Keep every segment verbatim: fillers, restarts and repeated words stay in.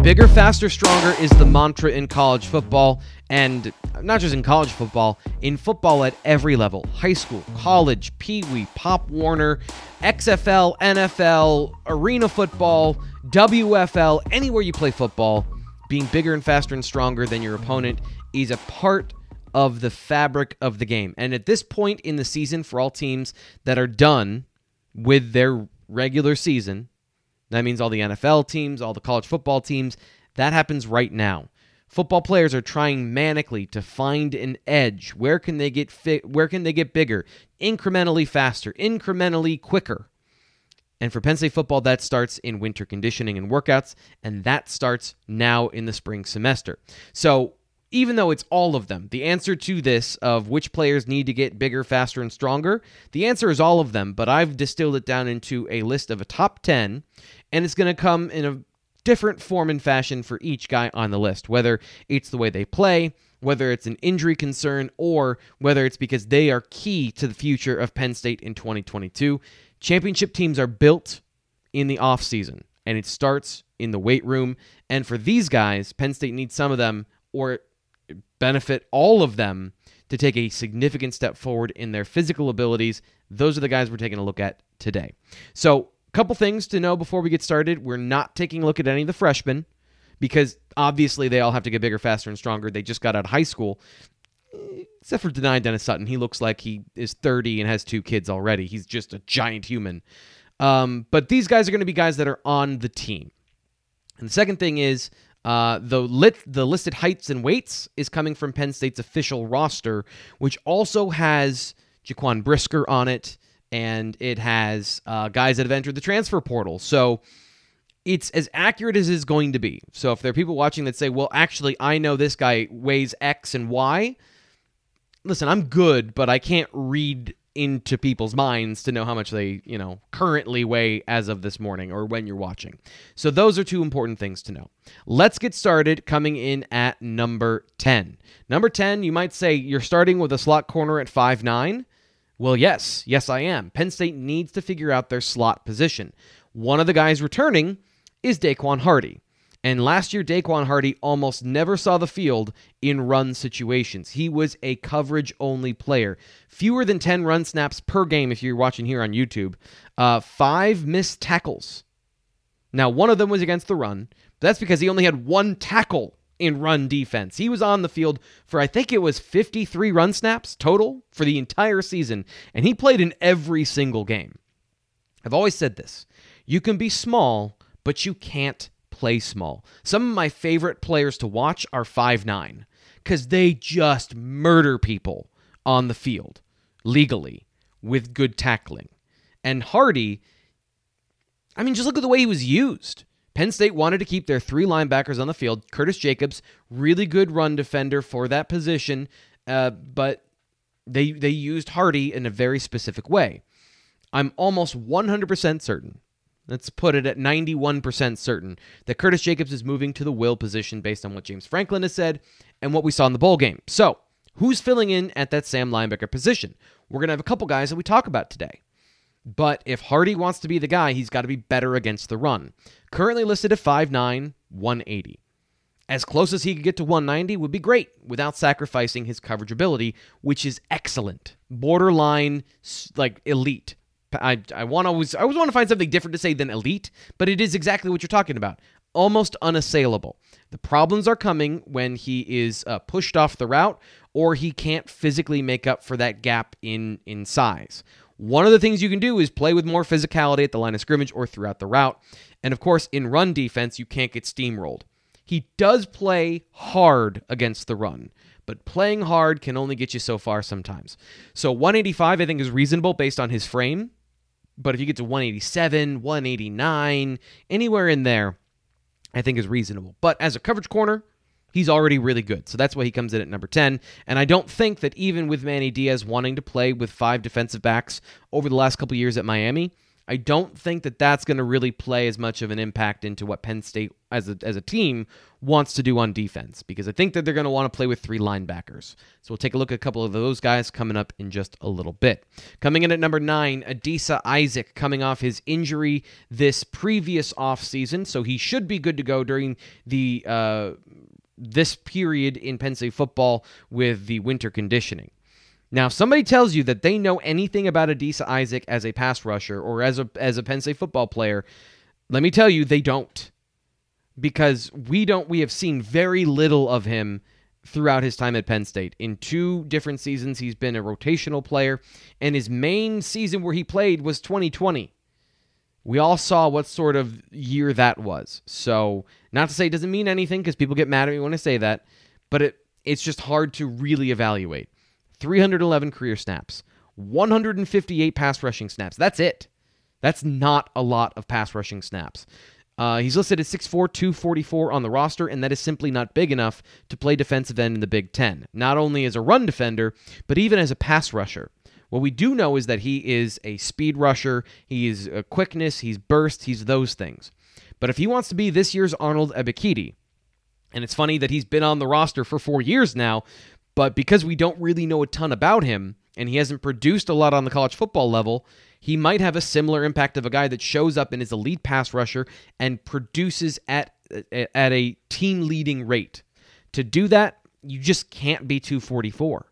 Bigger, faster, stronger is the mantra in college football, and not just in college football, in football at every level. High school, college, Pee-wee, Pop Warner, X F L, N F L, arena football, W F L, anywhere you play football, being bigger and faster and stronger than your opponent is a part of the fabric of the game. And at this point in the season, for all teams that are done with their regular season, that means all the N F L teams, all the college football teams. That happens right now. Football players are trying manically to find an edge. Where can they get fi- where can they get bigger, incrementally faster, incrementally quicker? And for Penn State football, that starts in winter conditioning and workouts, and that starts now in the spring semester. So even though it's all of them, the answer to this of which players need to get bigger, faster, and stronger, the answer is all of them, but I've distilled it down into a list of a top ten, and it's going to come in a different form and fashion for each guy on the list, whether it's the way they play, whether it's an injury concern, or whether it's because they are key to the future of Penn State in twenty twenty-two. Championship teams are built in the offseason, and it starts in the weight room, and for these guys, Penn State needs some of them, or benefit all of them to take a significant step forward in their physical abilities. Those are the guys we're taking a look at today. So a couple things to know before we get started. We're not taking a look at any of the freshmen because obviously they all have to get bigger, faster, and stronger. They just got out of high school, except for Denai Dennis Sutton. He looks like he is thirty and has two kids already. He's just a giant human. Um, but these guys are going to be guys that are on the team. And the second thing is, Uh, the, lit, the listed heights and weights is coming from Penn State's official roster, which also has Jaquan Brisker on it, and it has uh, guys that have entered the transfer portal. So it's as accurate as it's going to be. So if there are people watching that say, well, actually, I know this guy weighs X and Y. Listen, I'm good, but I can't read into people's minds to know how much they, you know, currently weigh as of this morning or when you're watching. So those are two important things to know. Let's get started coming in at number ten. Number ten, you might say you're starting with a slot corner at five nine. Well, yes. Yes, I am. Penn State needs to figure out their slot position. One of the guys returning is Daequan Hardy. And last year, Daequan Hardy almost never saw the field in run situations. He was a coverage-only player. Fewer than ten run snaps per game if you're watching here on YouTube. Uh, five missed tackles. Now, one of them was against the run, but that's because he only had one tackle in run defense. He was on the field for, I think it was fifty-three run snaps total for the entire season, and he played in every single game. I've always said this. You can be small, but you can't play small. Some of my favorite players to watch are five nine because they just murder people on the field legally with good tackling. And Hardy, I mean, just look at the way he was used. Penn State wanted to keep their three linebackers on the field. Curtis Jacobs, really good run defender for that position, uh, but they they used Hardy in a very specific way. I'm almost one hundred percent certain, let's put it at ninety-one percent certain, that Curtis Jacobs is moving to the will position based on what James Franklin has said and what we saw in the bowl game. So who's filling in at that Sam linebacker position? We're going to have a couple guys that we talk about today. But if Hardy wants to be the guy, he's got to be better against the run. Currently listed at five nine, one eighty. As close as he could get to one ninety would be great without sacrificing his coverage ability, which is excellent. Borderline, like, elite. I I want always I always want to find something different to say than elite, but it is exactly what you're talking about. Almost unassailable. The problems are coming when he is uh, pushed off the route or he can't physically make up for that gap in in size. One of the things you can do is play with more physicality at the line of scrimmage or throughout the route. And of course, in run defense, you can't get steamrolled. He does play hard against the run, but playing hard can only get you so far sometimes. So one eighty-five, I think, is reasonable based on his frame. But if you get to one eighty-seven, one eighty-nine, anywhere in there, I think is reasonable. But as a coverage corner, he's already really good. So that's why he comes in at number ten. And I don't think that even with Manny Diaz wanting to play with five defensive backs over the last couple of years at Miami, I don't think that that's going to really play as much of an impact into what Penn State as a, as a team wants to do on defense, because I think that they're going to want to play with three linebackers. So we'll take a look at a couple of those guys coming up in just a little bit. Coming in at number nine, Adisa Isaac, coming off his injury this previous offseason. So he should be good to go during the uh, this period in Penn State football with the winter conditioning. Now, if somebody tells you that they know anything about Adisa Isaac as a pass rusher or as a as a Penn State football player, let me tell you, they don't. Because we don't we have seen very little of him throughout his time at Penn State. In two different seasons, he's been a rotational player, and his main season where he played was twenty twenty. We all saw what sort of year that was. So, not to say it doesn't mean anything, because people get mad at me when I say that, but it it's just hard to really evaluate. three hundred eleven career snaps, one hundred fifty-eight pass rushing snaps. That's it. That's not a lot of pass rushing snaps. Uh, he's listed as six foot four, two forty-four on the roster, and that is simply not big enough to play defensive end in the Big Ten, not only as a run defender, but even as a pass rusher. What we do know is that he is a speed rusher. He is a quickness. He's burst. He's those things. But if he wants to be this year's Arnold Ebikiti, and it's funny that he's been on the roster for four years now, but because we don't really know a ton about him, and he hasn't produced a lot on the college football level, he might have a similar impact of a guy that shows up and is a lead pass rusher and produces at at a team-leading rate. To do that, you just can't be two forty-four.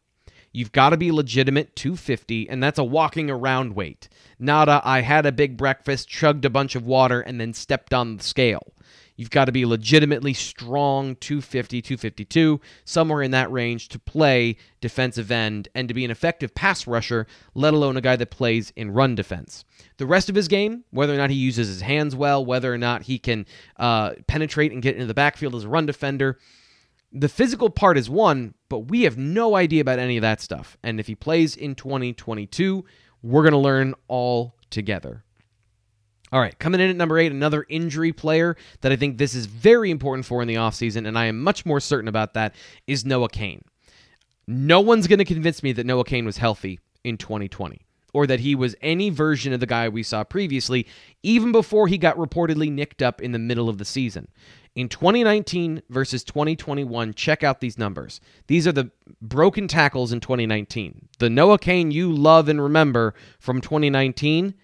You've got to be legitimate two fifty, and that's a walking around weight. Not a, I had a big breakfast, chugged a bunch of water, and then stepped on the scale. You've got to be legitimately strong, two fifty, two fifty-two, somewhere in that range to play defensive end and to be an effective pass rusher, let alone a guy that plays in run defense. The rest of his game, whether or not he uses his hands well, whether or not he can uh, penetrate and get into the backfield as a run defender, the physical part is one, but we have no idea about any of that stuff. And if he plays in twenty twenty-two, we're going to learn all together. All right, coming in at number eight, another injury player that I think this is very important for in the offseason, and I am much more certain about that, is Noah Cain. No one's going to convince me that Noah Cain was healthy in twenty twenty or that he was any version of the guy we saw previously, even before he got reportedly nicked up in the middle of the season. In twenty nineteen versus twenty twenty-one, check out these numbers. These are the broken tackles in twenty nineteen. The Noah Cain you love and remember from twenty nineteen,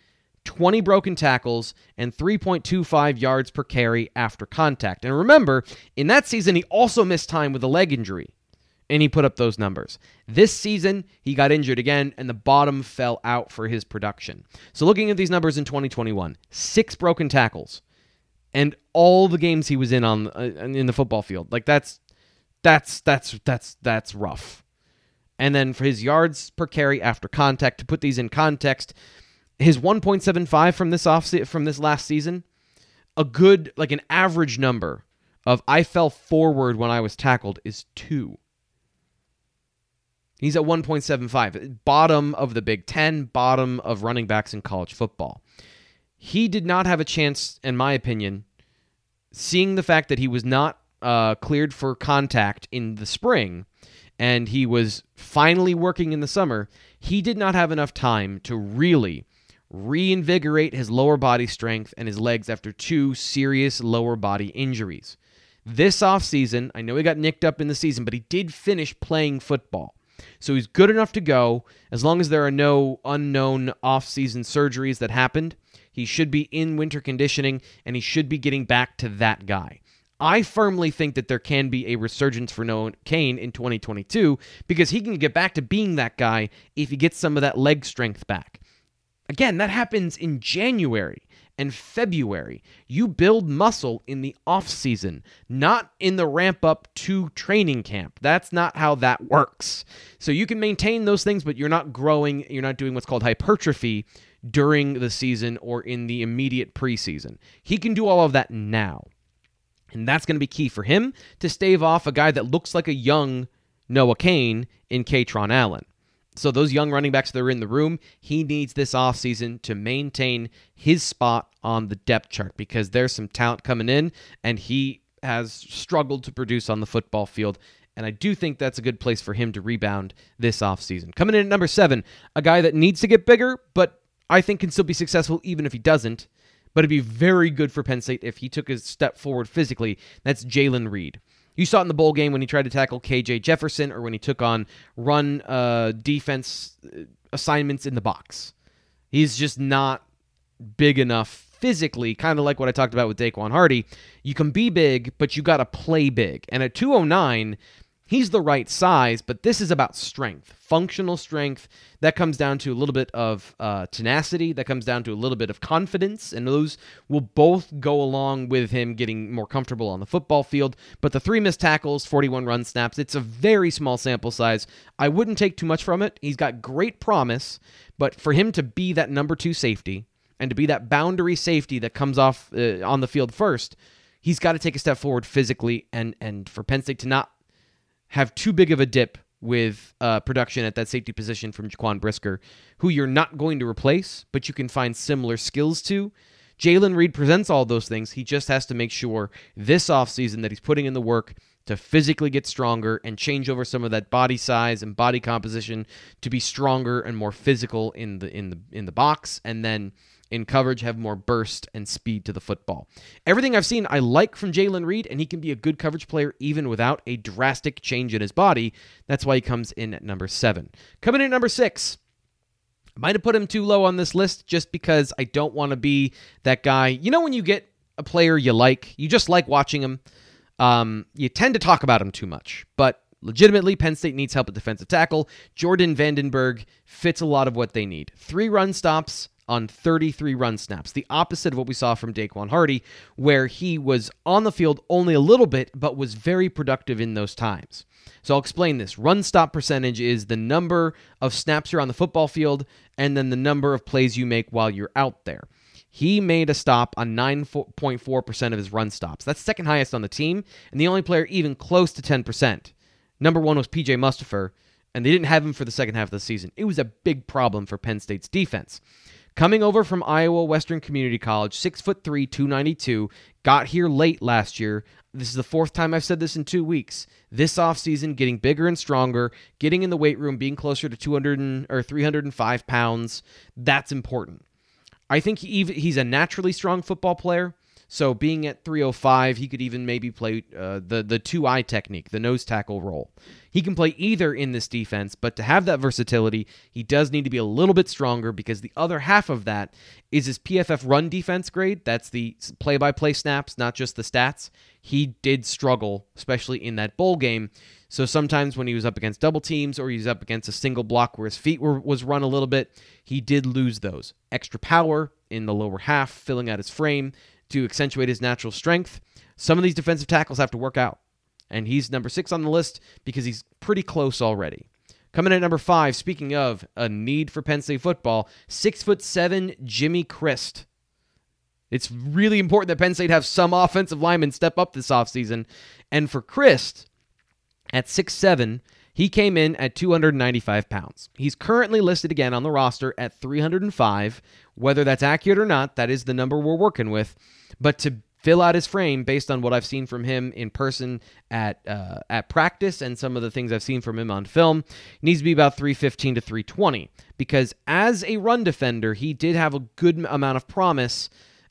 twenty broken tackles, and three point two five yards per carry after contact. And remember, in that season, he also missed time with a leg injury, and he put up those numbers. This season, he got injured again, and the bottom fell out for his production. So looking at these numbers in twenty twenty-one, six broken tackles, and all the games he was in on uh, in the football field. Like, that's that's that's that's that's rough. And then for his yards per carry after contact, to put these in context, his one point seven five from this off from this last season, a good, like an average number of I fell forward when I was tackled is two. He's at one point seven five, bottom of the Big Ten, bottom of running backs in college football. He did not have a chance, in my opinion, seeing the fact that he was not uh, cleared for contact in the spring, and he was finally working in the summer. He did not have enough time to really reinvigorate his lower body strength and his legs after two serious lower body injuries. This offseason, I know he got nicked up in the season, but he did finish playing football. So he's good enough to go. As long as there are no unknown offseason surgeries that happened, he should be in winter conditioning, and he should be getting back to that guy. I firmly think that there can be a resurgence for Noah Cain in twenty twenty-two because he can get back to being that guy if he gets some of that leg strength back. Again, that happens in January and February. You build muscle in the offseason, not in the ramp up to training camp. That's not how that works. So you can maintain those things, but you're not growing. You're not doing what's called hypertrophy during the season or in the immediate preseason. He can do all of that now. And that's going to be key for him to stave off a guy that looks like a young Noah Cain in Kaytron Allen. So those young running backs that are in the room, he needs this offseason to maintain his spot on the depth chart because there's some talent coming in, and he has struggled to produce on the football field. And I do think that's a good place for him to rebound this offseason. Coming in at number seven, a guy that needs to get bigger, but I think can still be successful even if he doesn't. But it'd be very good for Penn State if he took a step forward physically. That's Jaylen Reed. You saw it in the bowl game when he tried to tackle K J Jefferson or when he took on run uh, defense assignments in the box. He's just not big enough physically, kind of like what I talked about with Daequan Hardy. You can be big, but you got to play big. And at two oh nine, he's the right size, but this is about strength, functional strength. That comes down to a little bit of uh, tenacity. That comes down to a little bit of confidence, and those will both go along with him getting more comfortable on the football field. But the three missed tackles, forty-one run snaps, it's a very small sample size. I wouldn't take too much from it. He's got great promise, but for him to be that number two safety and to be that boundary safety that comes off uh, on the field first, he's got to take a step forward physically, and, and for Penn State to not have too big of a dip with uh, production at that safety position from Jaquan Brisker, who you're not going to replace, but you can find similar skills to. Jaylen Reed presents all those things. He just has to make sure this offseason that he's putting in the work to physically get stronger and change over some of that body size and body composition to be stronger and more physical in the in the in the box, and then in coverage have more burst and speed to the football. Everything I've seen I like from Jaylen Reed, and he can be a good coverage player even without a drastic change in his body. That's why he comes in at number seven. Coming in at number six, I might have put him too low on this list just because I don't want to be that guy. You know when you get a player you like, you just like watching him, um, you tend to talk about him too much, but legitimately, Penn State needs help at defensive tackle. Jordan Vandenberg fits a lot of what they need. Three run stops on thirty-three run snaps, the opposite of what we saw from Daequan Hardy, where he was on the field only a little bit, but was very productive in those times. So I'll explain this. Run stop percentage is the number of snaps you're on the football field, and then the number of plays you make while you're out there. He made a stop on nine point four percent of his run stops. That's second highest on the team, and the only player even close to ten percent. Number one was P J Mustipher, and they didn't have him for the second half of the season. It was a big problem for Penn State's defense. Coming over from Iowa Western Community College, six foot three, two ninety-two, got here late last year. This is the fourth time I've said this in two weeks. This offseason, getting bigger and stronger, getting in the weight room, being closer to two hundred or three hundred five pounds, that's important. I think he, he's a naturally strong football player, so being at three oh five, he could even maybe play uh, the, the two-eye technique, the nose tackle role. He can play either in this defense, but to have that versatility, he does need to be a little bit stronger because the other half of that is his P F F run defense grade. That's the play-by-play snaps, not just the stats. He did struggle, especially in that bowl game. So sometimes when he was up against double teams or he was up against a single block where his feet were, was run a little bit, he did lose those. Extra power in the lower half, filling out his frame to accentuate his natural strength. Some of these defensive tackles have to work out, and he's number six on the list because he's pretty close already. Coming in at number five, speaking of a need for Penn State football, six foot seven Jimmy Crist. It's really important that Penn State have some offensive linemen step up this offseason, and for Crist, at six seven, he came in at two hundred ninety-five pounds. He's currently listed again on the roster at three hundred five. Whether that's accurate or not, that is the number we're working with. But to fill out his frame, based on what I've seen from him in person at uh, at practice and some of the things I've seen from him on film, needs to be about three fifteen to three twenty. Because as a run defender, he did have a good amount of promise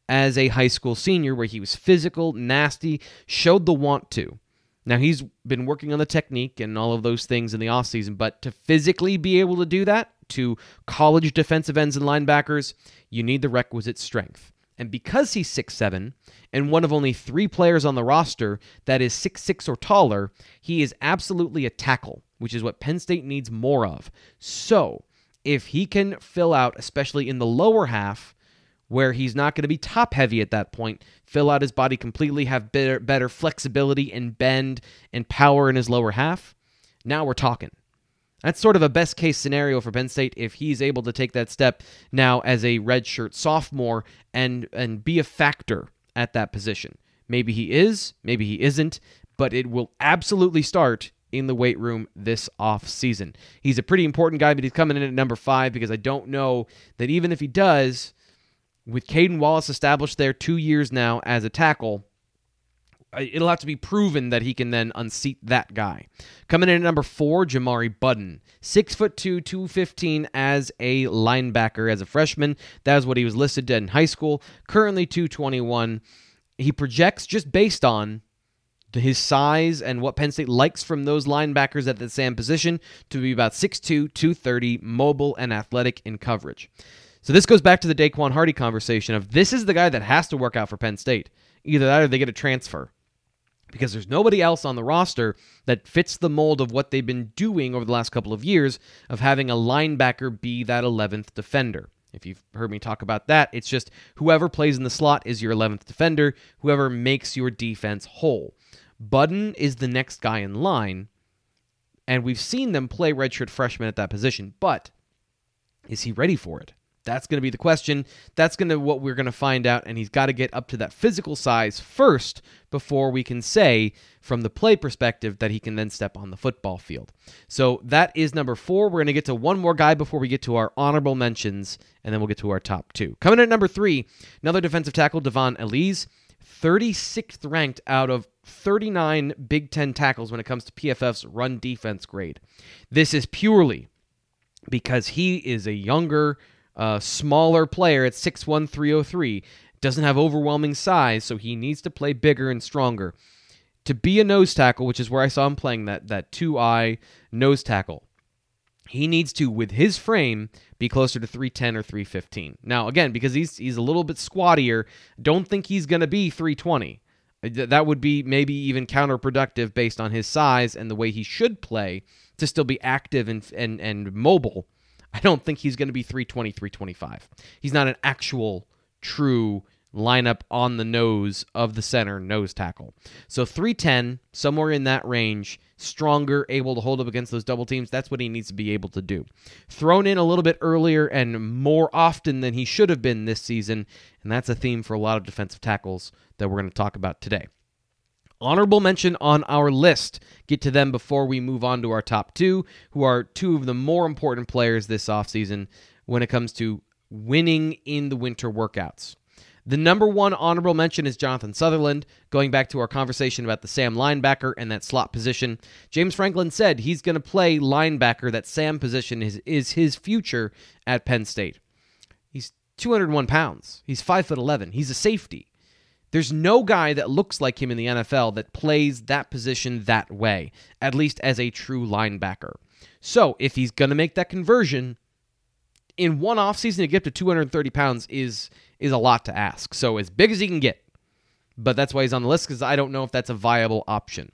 as a high school senior where he was physical, nasty, showed the want to. Now, he's been working on the technique and all of those things in the offseason, but to physically be able to do that to college defensive ends and linebackers, you need the requisite strength. And because he's six seven and one of only three players on the roster that is six six or taller, he is absolutely a tackle, which is what Penn State needs more of. So if he can fill out, especially in the lower half, where he's not going to be top-heavy at that point, fill out his body completely, have better, better flexibility and bend and power in his lower half, now we're talking. That's sort of a best-case scenario for Penn State if he's able to take that step now as a redshirt sophomore and, and be a factor at that position. Maybe he is, maybe he isn't, but it will absolutely start in the weight room this offseason. He's a pretty important guy, but he's coming in at number five because I don't know that even if he does, with Caden Wallace established there two years now as a tackle, it'll have to be proven that he can then unseat that guy. Coming in at number four, Jamari Budden. Six foot two, two fifteen as a linebacker, as a freshman. That is what he was listed at in high school. Currently two twenty-one. He projects just based on his size and what Penn State likes from those linebackers at the same position to be about six two, two thirty, mobile and athletic in coverage. So this goes back to the Daequan Hardy conversation of this is the guy that has to work out for Penn State. Either that or they get a transfer, because there's nobody else on the roster that fits the mold of what they've been doing over the last couple of years of having a linebacker be that eleventh defender. If you've heard me talk about that, it's just whoever plays in the slot is your eleventh defender, whoever makes your defense whole. Budden is the next guy in line, and we've seen them play redshirt freshmen at that position, but is he ready for it? That's going to be the question. That's going to be what we're going to find out, and he's got to get up to that physical size first before we can say, from the play perspective, that he can then step on the football field. So that is number four. We're going to get to one more guy before we get to our honorable mentions, and then we'll get to our top two. Coming in at number three, another defensive tackle, Devon Elise, thirty-sixth ranked out of thirty-nine Big Ten tackles when it comes to P F F's run defense grade. This is purely because he is a younger Uh, smaller player at six one, three oh three, doesn't have overwhelming size, so he needs to play bigger and stronger. To be a nose tackle, which is where I saw him playing, that, that two-eye nose tackle, he needs to, with his frame, be closer to three ten or three fifteen. Now, again, because he's he's a little bit squattier, don't think he's going to be three twenty. That would be maybe even counterproductive based on his size and the way he should play to still be active and and, and mobile. I don't think he's going to be three twenty, three twenty-five. He's not an actual true lineup on the nose of the center nose tackle. So three ten, somewhere in that range, stronger, able to hold up against those double teams. That's what he needs to be able to do. Thrown in a little bit earlier and more often than he should have been this season, and that's a theme for a lot of defensive tackles that we're going to talk about today. Honorable mention on our list. Get to them before we move on to our top two, who are two of the more important players this offseason when it comes to winning in the winter workouts. The number one honorable mention is Jonathan Sutherland. Going back to our conversation about the Sam linebacker and that slot position, James Franklin said he's going to play linebacker. That Sam position is, is his future at Penn State. He's two hundred one pounds. He's five eleven. He's a safety. There's no guy that looks like him in the N F L that plays that position that way, at least as a true linebacker. So if he's going to make that conversion, in one offseason to get up to two hundred thirty pounds is is a lot to ask. So as big as he can get. But that's why he's on the list, because I don't know if that's a viable option.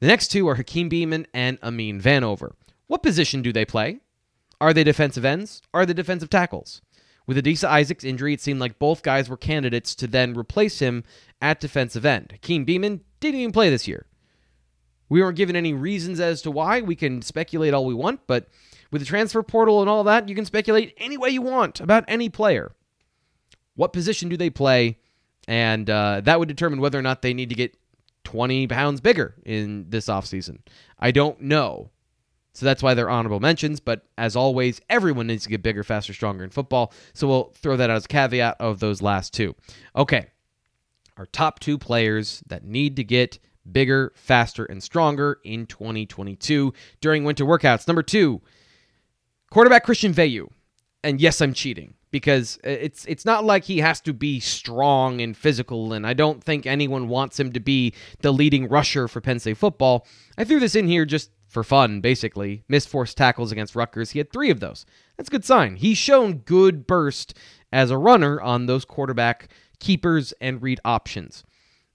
The next two are Hakeem Beeman and Amin Vanover. What position do they play? Are they defensive ends? Are they defensive tackles? With Adisa Isaac's injury, it seemed like both guys were candidates to then replace him at defensive end. Hakeem Beeman didn't even play this year. We weren't given any reasons as to why. We can speculate all we want, but with the transfer portal and all that, you can speculate any way you want about any player. What position do they play? And uh, that would determine whether or not they need to get twenty pounds bigger in this offseason. I don't know. So that's why they're honorable mentions. But as always, everyone needs to get bigger, faster, stronger in football. So we'll throw that out as a caveat of those last two. Okay. Our top two players that need to get bigger, faster, and stronger in twenty twenty-two during winter workouts. Number two, quarterback Christian Veilleux. And yes, I'm cheating, because it's it's not like he has to be strong and physical, and I don't think anyone wants him to be the leading rusher for Penn State football. I threw this in here just for fun, basically. Missed forced tackles against Rutgers. He had three of those. That's a good sign. He's shown good burst as a runner on those quarterback keepers and read options.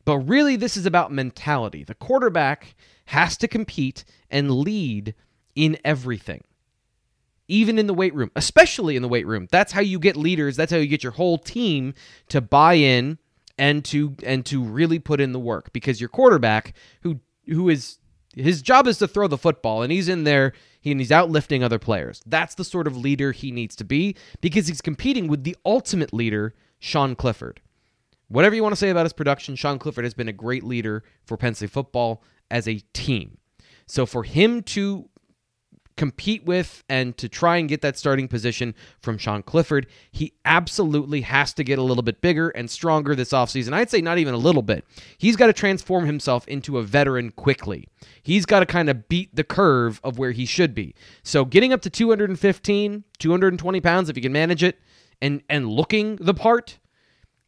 But really, this is about mentality. The quarterback has to compete and lead in everything, even in the weight room, especially in the weight room. That's how you get leaders. That's how you get your whole team to buy in and to and to really put in the work, because your quarterback, who who is... his job is to throw the football, and he's in there, he, and he's out lifting other players. That's the sort of leader he needs to be, because he's competing with the ultimate leader, Sean Clifford. Whatever you want to say about his production, Sean Clifford has been a great leader for Penn State football as a team. So for him to compete with and to try and get that starting position from Sean Clifford, he absolutely has to get a little bit bigger and stronger this offseason. I'd say not even a little bit. He's got to transform himself into a veteran quickly. He's got to kind of beat the curve of where he should be. So getting up to two fifteen, two twenty pounds, if he can manage it, and and looking the part,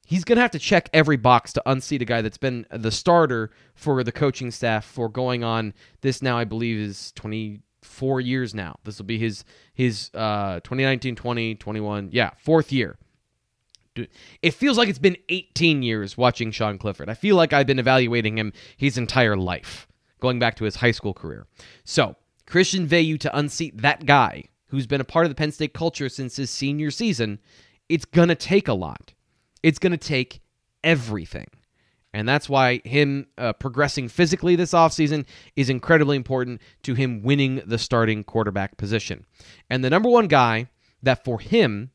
he's going to have to check every box to unseat a guy that's been the starter for the coaching staff for going on this now, I believe, is twenty-four years now. This will be his his uh, twenty nineteen, twenty, twenty-one, yeah, fourth year. Dude, it feels like it's been eighteen years watching Sean Clifford. I feel like I've been evaluating him his entire life, going back to his high school career. So Christian Veilleux, to unseat that guy who's been a part of the Penn State culture since his senior season, it's going to take a lot. It's going to take everything. And that's why him uh, progressing physically this offseason is incredibly important to him winning the starting quarterback position. And the number one guy that for him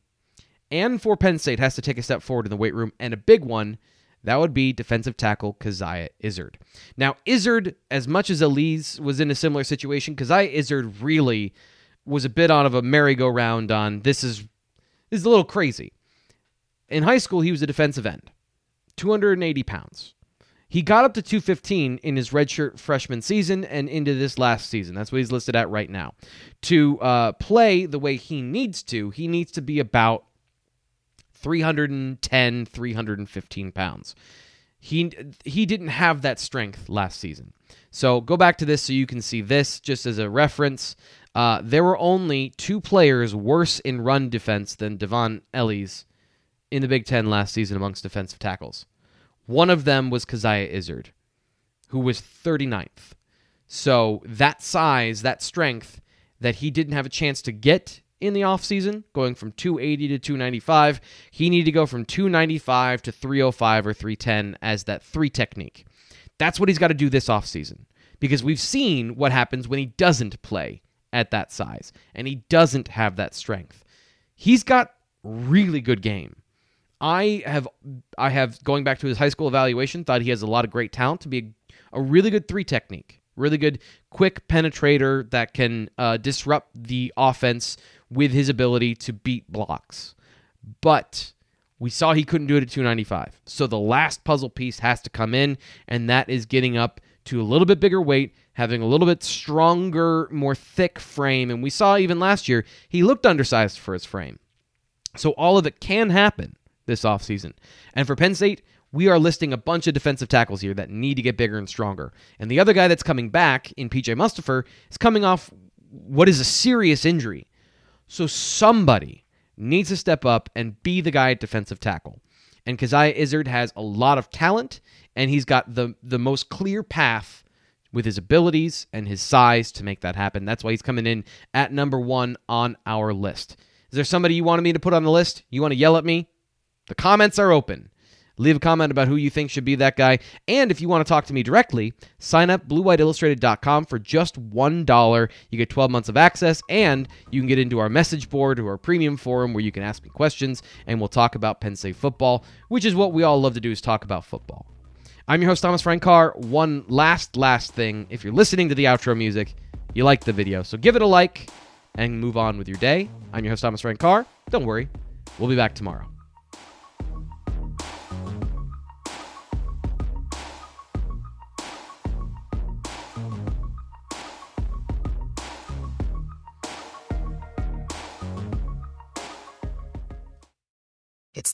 and for Penn State has to take a step forward in the weight room, and a big one, that would be defensive tackle Keziah Izzard. Now, Izzard, as much as Elise was in a similar situation, Keziah Izzard really was a bit out of a merry-go-round on this is, this is a little crazy. In high school, he was a defensive end, two eighty pounds. He got up to two fifteen in his redshirt freshman season and into this last season. That's what he's listed at right now. To uh, play the way he needs to, he needs to be about three ten, three fifteen pounds. He, he didn't have that strength last season. So go back to this so you can see this just as a reference. Uh, there were only two players worse in run defense than Devon Elise in the Big Ten last season amongst defensive tackles. One of them was Keziah Izzard, who was thirty-ninth. So that size, that strength that he didn't have a chance to get in the offseason, going from two eighty to two ninety-five, he needed to go from two ninety-five to three oh five or three ten as that three technique. That's what he's got to do this offseason, because we've seen what happens when he doesn't play at that size and he doesn't have that strength. He's got really good game. I have, I have going back to his high school evaluation, thought he has a lot of great talent to be a, a really good three technique, really good quick penetrator that can uh, disrupt the offense with his ability to beat blocks. But we saw he couldn't do it at two ninety-five. So the last puzzle piece has to come in, and that is getting up to a little bit bigger weight, having a little bit stronger, more thick frame. And we saw even last year, he looked undersized for his frame. So all of it can happen this offseason. And for Penn State, we are listing a bunch of defensive tackles here that need to get bigger and stronger. And the other guy that's coming back in P J Mustipher is coming off what is a serious injury. So somebody needs to step up and be the guy at defensive tackle. And Keziah Izzard has a lot of talent, and he's got the, the most clear path with his abilities and his size to make that happen. That's why he's coming in at number one on our list. Is there somebody you wanted me to put on the list? You want to yell at me? The comments are open. Leave a comment about who you think should be that guy. And if you want to talk to me directly, sign up blue white illustrated dot com for just one dollar. You get twelve months of access, and you can get into our message board or our premium forum where you can ask me questions, and we'll talk about Penn State football, which is what we all love to do, is talk about football. I'm your host, Thomas Frank Carr. One last, last thing. If you're listening to the outro music, you liked the video, so give it a like and move on with your day. I'm your host, Thomas Frank Carr. Don't worry. We'll be back tomorrow. It's